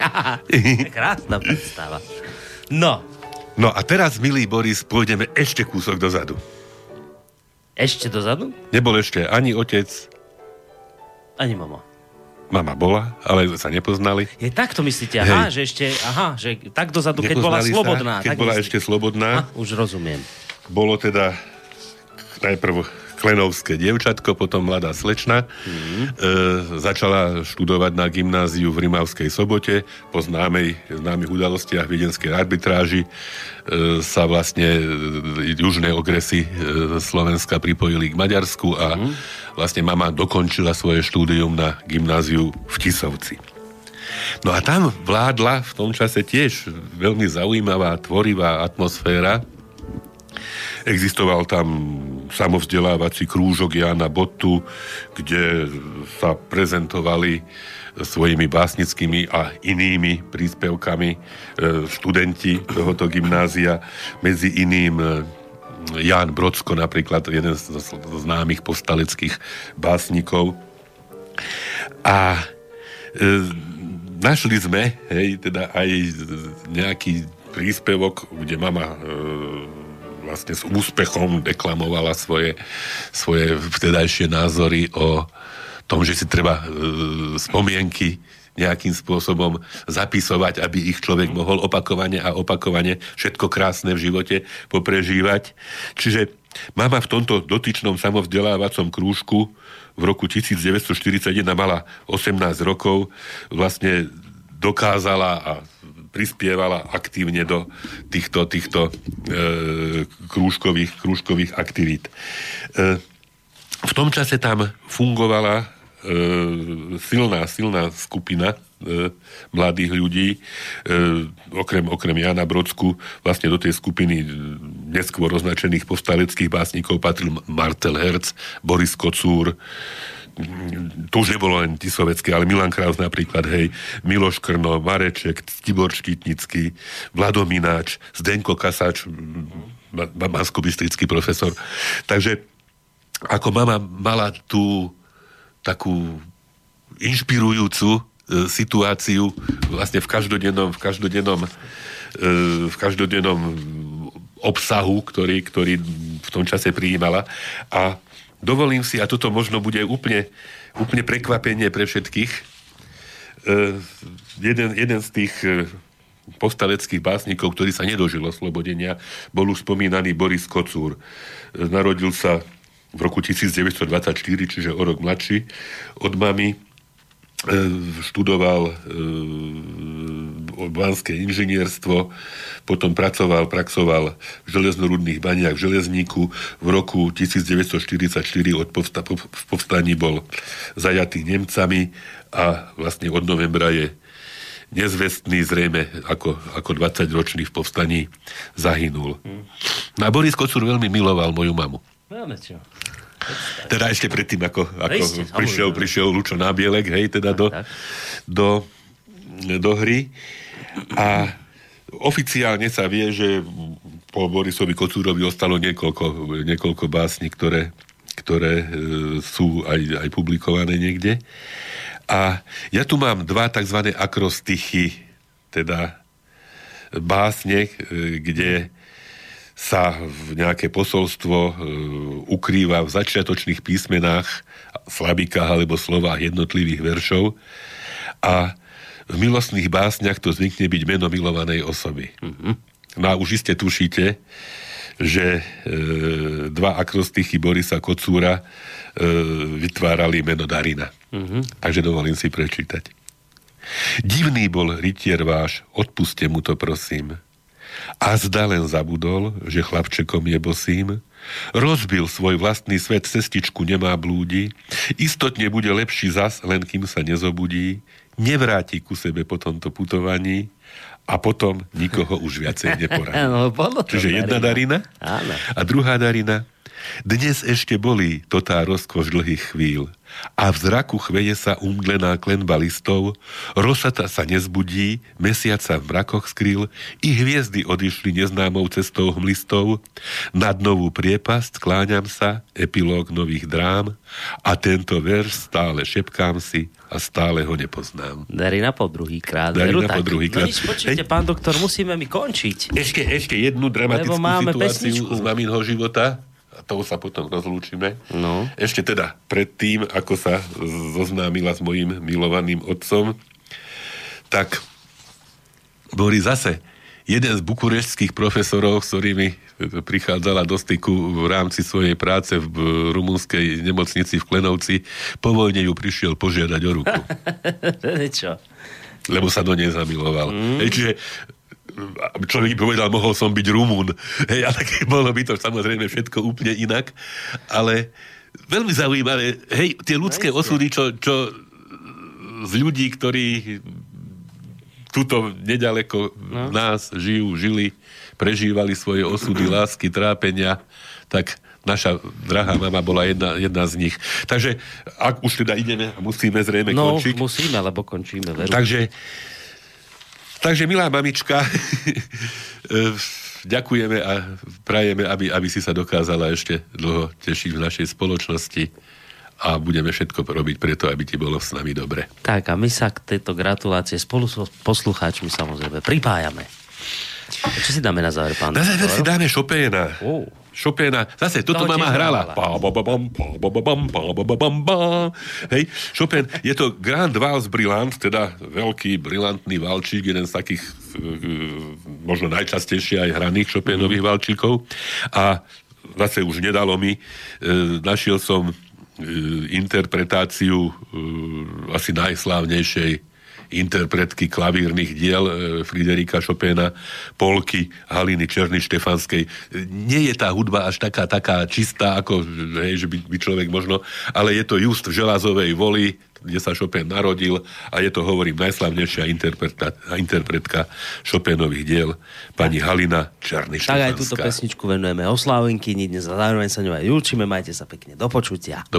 Krásna predstava. No a teraz, milý Boris, pôjdeme ešte kúsok dozadu. Ešte dozadu? Nebol ešte ani otec. Ani mama. Mama bola, ale sa nepoznali. Je takto myslíte, aha, že ešte, aha, že tak dozadu, keď bola slobodná. Keď bola ešte slobodná. Už rozumiem. Bolo teda najprv klenovské dievčatko, potom mladá slečna. Začala študovať na gymnáziu v Rimavskej Sobote. Po známych udalostiach viedenskej arbitráži sa vlastne južné okresy Slovenska pripojili k Maďarsku a vlastne mama dokončila svoje štúdium na gymnáziu v Tisovci. No a tam vládla v tom čase tiež veľmi zaujímavá, tvorivá atmosféra. Existoval tam samovzdelávací krúžok Jána Botu, kde sa prezentovali svojimi básnickými a inými príspevkami študenti tohoto gymnázia. Medzi iným Ján Brocko, napríklad jeden z známych povstaleckých básnikov. A našli sme teda aj nejaký príspevok, kde mama vlastne s úspechom deklamovala svoje vtedajšie názory o tom, že si treba spomienky nejakým spôsobom zapisovať, aby ich človek mohol opakovane a opakovane všetko krásne v živote poprežívať. Čiže mama v tomto dotyčnom samovzdelávacom krúžku v roku 1941 mala 18 rokov, vlastne dokázala a prispievala aktívne do týchto krúžkových aktivít. V tom čase tam fungovala silná skupina mladých ľudí. Okrem Jána Brodsku vlastne do tej skupiny neskôr označených povstaleckých básnikov patril Martel Herz, Boris Kocúr, to už nebolo len tisovecké, ale Milan Kraus napríklad, Miloš Krno, Mareček, Tibor Štitnický, Vladomináč, Zdenko Kasač, bansko-bystrický profesor. Takže ako mama mala tú takú inšpirujúcu situáciu vlastne v každodennom obsahu, ktorý v tom čase prijímala. A dovolím si, a toto možno bude úplne prekvapenie pre všetkých, jeden z tých povstaleckých básnikov, ktorý sa nedožil oslobodenia, bol už spomínaný Boris Kocúr. Narodil sa v roku 1924, čiže o rok mladší od mami. Študoval banské inžinierstvo, potom praxoval v železnorudných baniach v Železníku. V roku 1944 v povstaní bol zajatý Nemcami a vlastne od novembra je nezvestný, zrejme ako 20-ročný v povstaní zahynul. A Boris Kocúr veľmi miloval moju mamu. Máme čo. Teda ešte predtým, ako prišiel Lučo Nábielek, teda do hry. A oficiálne sa vie, že po Borisovi Kocúrovi ostalo niekoľko básní, ktoré sú aj publikované niekde. A ja tu mám dva tzv. Akrostychy, teda básne, kde sa v nejaké posolstvo ukrýva v začiatočných písmenách, slabikách alebo slovách jednotlivých veršov, a v milostných básniach to zvykne byť meno milovanej osoby. No a už iste tušíte, že dva akrostychy Borisa Kocúra vytvárali meno Darina. Takže dovolím si prečítať. Divný bol rytier váš, odpuste mu to prosím. A zda len zabudol, že chlapčekom je bosým, rozbil svoj vlastný svet, cestičku nemá blúdi, istotne bude lepší zas, len kým sa nezobudí, nevráti ku sebe po tomto putovaní a potom nikoho už viacej neporadí. Čiže jedna Darina a druhá Darina. Dnes ešte bolí to tá rozkoš dlhých chvíľ a v zraku chveje sa umdlená klenba listov, rosata sa nezbudí, mesiac sa v mrakoch skrýl, i hviezdy odišli neznámou cestou hmlistov, nad novú priepasť kláňam sa, epilóg nových drám, a tento verš stále šepkám si a stále ho nepoznám. Darina po druhýkrát. No nič, počujte, pán doktor, musíme mi končiť. Ešte jednu dramatickú situáciu pesničku z maminho života. A toho sa potom rozlúčime. No. Ešte teda predtým, ako sa zoznámila s mojím milovaným otcom, tak boli zase jeden z bukurešťských profesorov, s ktorými prichádzala do styku v rámci svojej práce v rumunskej nemocnici v Klenovci, po vojne ju prišiel požiadať o ruku. Lebo sa do nej zamiloval. Čiže človek povedal, mohol som byť Rumún. Hej, ale bolo by to samozrejme všetko úplne inak. Ale veľmi zaujímavé, hej, tie ľudské osudy, čo z ľudí, ktorí tuto nedaleko nás žijú, žili, prežívali svoje osudy, lásky, trápenia, tak naša drahá mama bola jedna z nich. Takže, ak už teda ideme, musíme zrejme končiť. No, musíme, lebo končíme. Veru. Takže, milá mamička, ďakujeme a prajeme, aby si sa dokázala ešte dlho tešiť v našej spoločnosti a budeme všetko robiť preto, aby ti bolo s nami dobre. Tak a my sa k tejto gratulácie spolu s poslucháčmi samozrejme pripájame. A čo si dáme na záver, pán? Na záver si dáme Chopina. Chopina. Zase, toto mama hrala. Hej, Chopin, je to Grand Vals Brillant, teda veľký brilantný valčík, jeden z takých možno najčastejšie aj hraných Chopinových valčíkov. A zase už nedalo mi, našiel som interpretáciu asi najslávnejšej interpretky klavírnych diel Friderika Chopina, polky Haliny Černy-Štefanskej. Nie je tá hudba až taká čistá, ako hej, že by človek možno, ale je to just v Želazovej Voli, kde sa Chopin narodil a je to, hovorím, najslavnejšia interpretka Chopinových diel, pani Halina Černy-Štefanská. Tak aj túto pesničku venujeme oslávenkyni, dnes a zároveň sa ňou aj učíme, majte sa pekne, do počutia.